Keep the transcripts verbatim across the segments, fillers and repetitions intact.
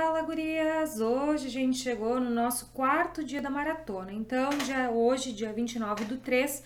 Fala, gurias! Hoje a gente chegou no nosso quarto dia da maratona. Então, já hoje, dia vinte e nove do três,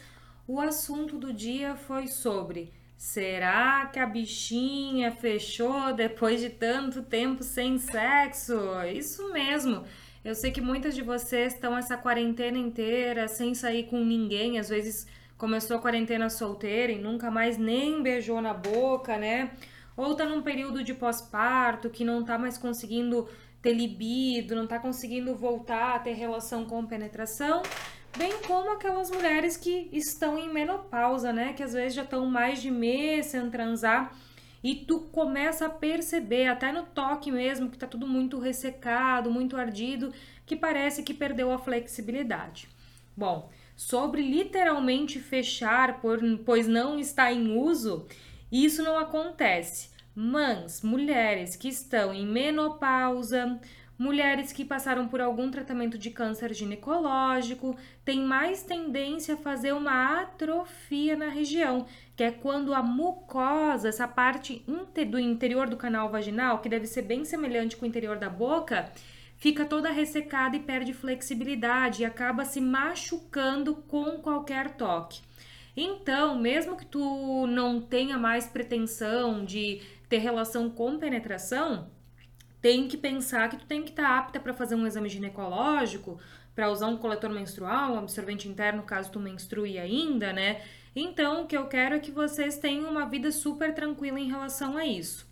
o assunto do dia foi sobre: será que a bichinha fechou depois de tanto tempo sem sexo? Isso mesmo! Eu sei que muitas de vocês estão essa quarentena inteira sem sair com ninguém, às vezes começou a quarentena solteira e nunca mais nem beijou na boca, né? Ou tá num período de pós-parto, que não tá mais conseguindo ter libido, não tá conseguindo voltar a ter relação com penetração, bem como aquelas mulheres que estão em menopausa, né? Que às vezes já estão mais de mês sem transar e tu começa a perceber, até no toque mesmo, que tá tudo muito ressecado, muito ardido, que parece que perdeu a flexibilidade. Bom, sobre literalmente fechar, por, pois não está em uso, isso não acontece. Mas mulheres que estão em menopausa, mulheres que passaram por algum tratamento de câncer ginecológico, têm mais tendência a fazer uma atrofia na região, que é quando a mucosa, essa parte do interior do canal vaginal, que deve ser bem semelhante com o interior da boca, fica toda ressecada e perde flexibilidade e acaba se machucando com qualquer toque. Então, mesmo que tu não tenha mais pretensão de ter relação com penetração, tem que pensar que tu tem que estar apta para fazer um exame ginecológico, para usar um coletor menstrual, um absorvente interno, caso tu menstrue ainda, né? Então, o que eu quero é que vocês tenham uma vida super tranquila em relação a isso.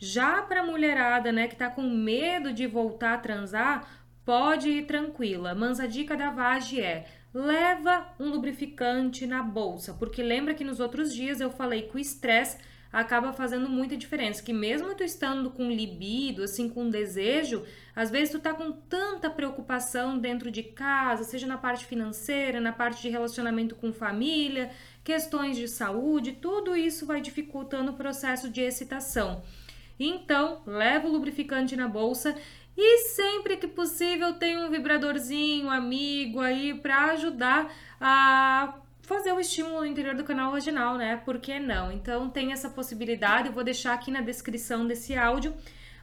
Já para a mulherada, né, que tá com medo de voltar a transar, pode ir tranquila, mas a dica da Vagem é: leva um lubrificante na bolsa, porque lembra que nos outros dias eu falei que o estresse acaba fazendo muita diferença, que mesmo tu estando com libido, assim, com desejo, às vezes tu tá com tanta preocupação dentro de casa, seja na parte financeira, na parte de relacionamento com família, questões de saúde, tudo isso vai dificultando o processo de excitação. Então, leva o lubrificante na bolsa e sempre que possível tem um vibradorzinho amigo aí para ajudar a fazer o estímulo no interior do canal vaginal, né? Por que não? Então tem essa possibilidade. Eu vou deixar aqui na descrição desse áudio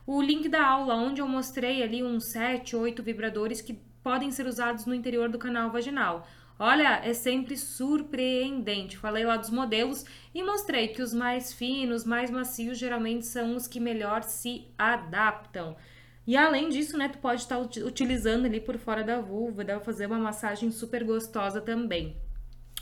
o link da aula, onde eu mostrei ali uns sete, oito vibradores que podem ser usados no interior do canal vaginal. Olha, é sempre surpreendente. Falei lá dos modelos e mostrei que os mais finos, mais macios, geralmente são os que melhor se adaptam. E além disso, né, tu pode estar utilizando ali por fora da vulva, dá pra fazer uma massagem super gostosa também.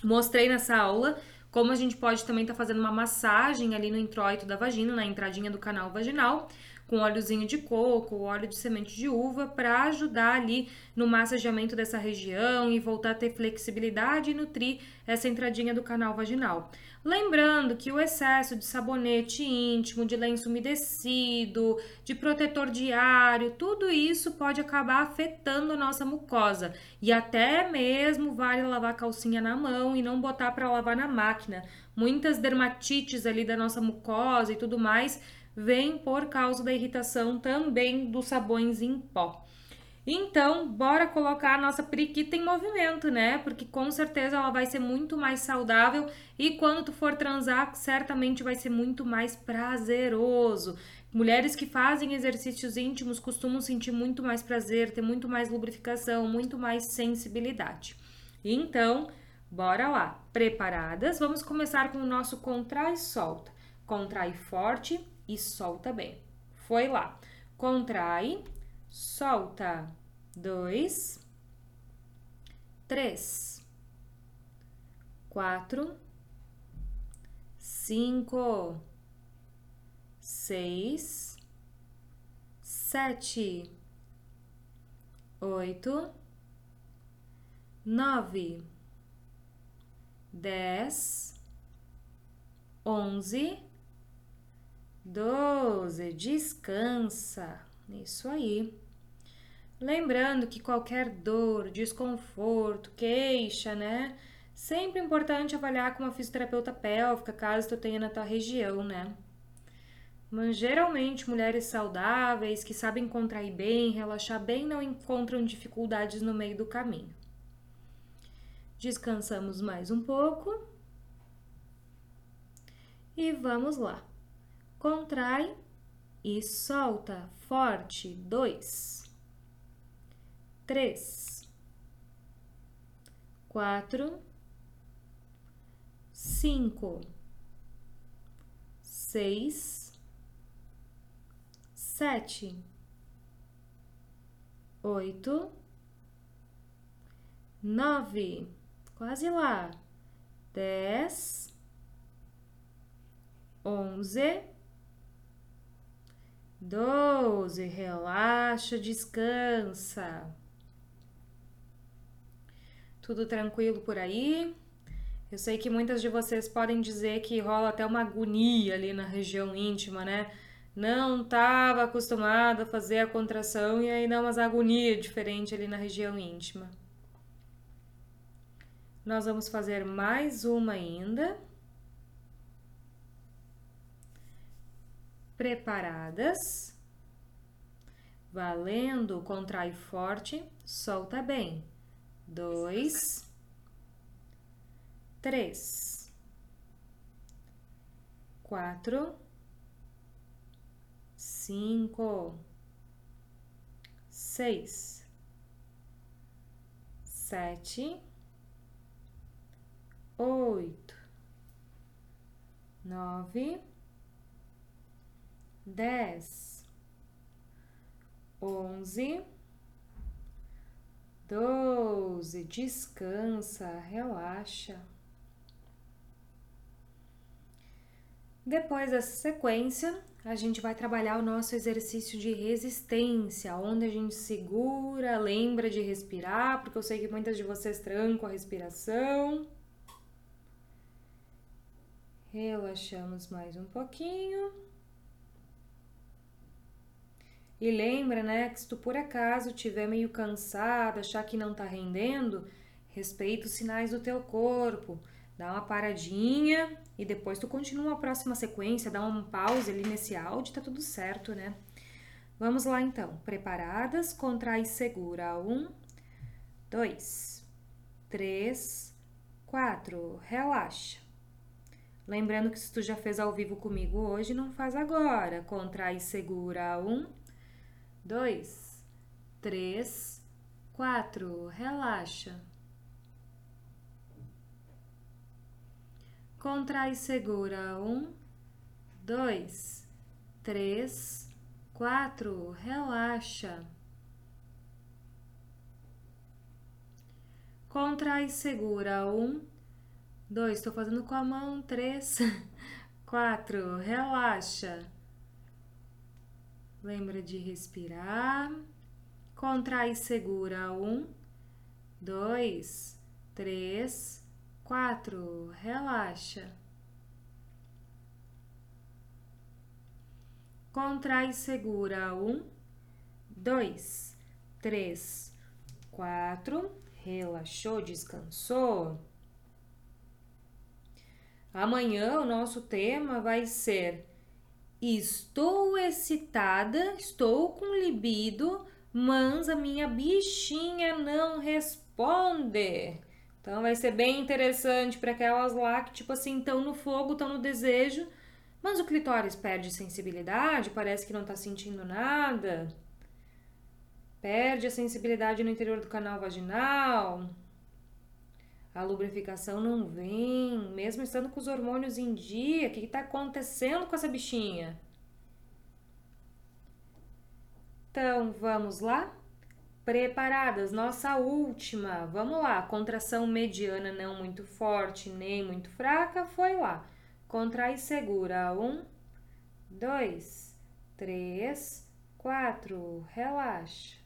Mostrei nessa aula como a gente pode também estar tá fazendo uma massagem ali no introito da vagina, na entradinha do canal vaginal, com óleozinho de coco, óleo de semente de uva, para ajudar ali no massageamento dessa região e voltar a ter flexibilidade e nutrir essa entradinha do canal vaginal. Lembrando que o excesso de sabonete íntimo, de lenço umedecido, de protetor diário, tudo isso pode acabar afetando a nossa mucosa. E até mesmo vale lavar calcinha na mão e não botar para lavar na máquina. Muitas dermatites ali da nossa mucosa e tudo mais vem por causa da irritação também dos sabões em pó. Então, bora colocar a nossa periquita em movimento, né? Porque com certeza ela vai ser muito mais saudável e quando tu for transar, certamente vai ser muito mais prazeroso. Mulheres que fazem exercícios íntimos costumam sentir muito mais prazer, ter muito mais lubrificação, muito mais sensibilidade. Então, bora lá. Preparadas? Vamos começar com o nosso contrai e solta. Contrai forte e solta bem. Foi lá. Contrai, solta. Dois, três, quatro, cinco, seis, sete, oito, nove, dez, onze, doze, descansa, isso aí. Lembrando que qualquer dor, desconforto, queixa, né? Sempre é importante avaliar com uma fisioterapeuta pélvica, caso tu tenha na tua região, né? Mas geralmente mulheres saudáveis, que sabem contrair bem, relaxar bem, não encontram dificuldades no meio do caminho. Descansamos mais um pouco. E vamos lá. Contrai, e solta forte, dois, três, quatro, cinco, seis, sete, oito, nove, quase lá, dez, onze, doze, relaxa, descansa. Tudo tranquilo por aí? Eu sei que muitas de vocês podem dizer que rola até uma agonia ali na região íntima, né? Não estava acostumada a fazer a contração e aí dá umas agonia diferente ali na região íntima. Nós vamos fazer mais uma ainda. Preparadas, valendo, contrai forte, solta bem, dois, três, quatro, cinco, seis, sete, oito, nove, dez, onze, doze, descansa, relaxa. Depois dessa sequência, a gente vai trabalhar o nosso exercício de resistência, onde a gente segura, lembra de respirar, porque eu sei que muitas de vocês trancam a respiração. Relaxamos mais um pouquinho. E lembra, né, que se tu por acaso estiver meio cansado, achar que não tá rendendo, respeita os sinais do teu corpo, dá uma paradinha e depois tu continua a próxima sequência, dá uma pausa ali nesse áudio, tá tudo certo, né? Vamos lá então, preparadas, contrai e segura, um, dois, três, quatro, relaxa. Lembrando que se tu já fez ao vivo comigo hoje, não faz agora, contrai e segura, um, dois, três, quatro, relaxa. Contrai e segura, um, dois, três, quatro, relaxa. Contrai e segura, um, dois, estou fazendo com a mão, três, quatro, relaxa. Lembra de respirar, contrai e segura, um, dois, três, quatro, relaxa. Contrai e segura, um, dois, três, quatro, relaxou, descansou. Amanhã o nosso tema vai ser: estou excitada, estou com libido, mas a minha bichinha não responde. Então vai ser bem interessante para aquelas lá que tipo assim, estão no fogo, estão no desejo, mas o clitóris perde sensibilidade, parece que não está sentindo nada. Perde a sensibilidade no interior do canal vaginal. A lubrificação não vem, mesmo estando com os hormônios em dia. O que está acontecendo com essa bichinha? Então, vamos lá? Preparadas, nossa última. Vamos lá, contração mediana, não muito forte, nem muito fraca. Foi lá. Contrai e segura. Um, dois, três, quatro. Relaxa.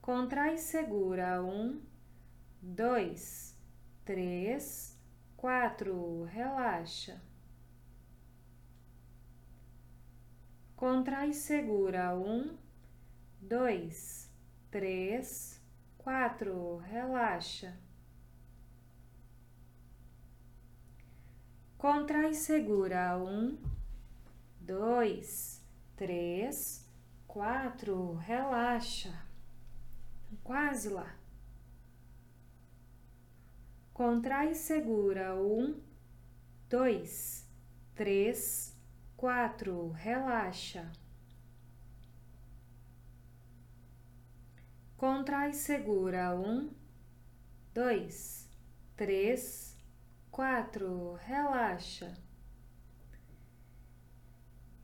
Contrai e segura. Um, dois, três, quatro, relaxa. Contrai e segura, um, dois, três, quatro, relaxa. Contrai e segura, um, dois, três, quatro, relaxa. Quase lá. Contrai e segura, um, dois, três, quatro. Relaxa. Contrai, segura. um, dois, três, quatro. Relaxa.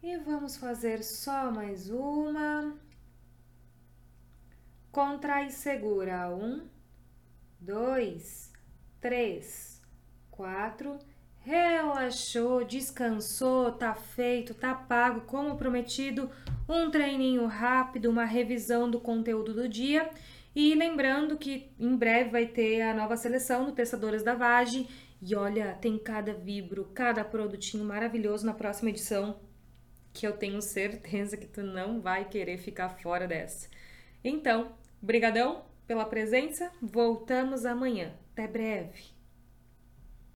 E vamos fazer só mais uma. Contrai, segura. um, dois, três, quatro. Relaxou, descansou, tá feito, tá pago, como prometido, um treininho rápido, uma revisão do conteúdo do dia. E lembrando que em breve vai ter a nova seleção do Testadores da Vagem. E olha, tem cada vibro, cada produtinho maravilhoso na próxima edição, que eu tenho certeza que tu não vai querer ficar fora dessa. Então, brigadão pela presença, voltamos amanhã. Até breve!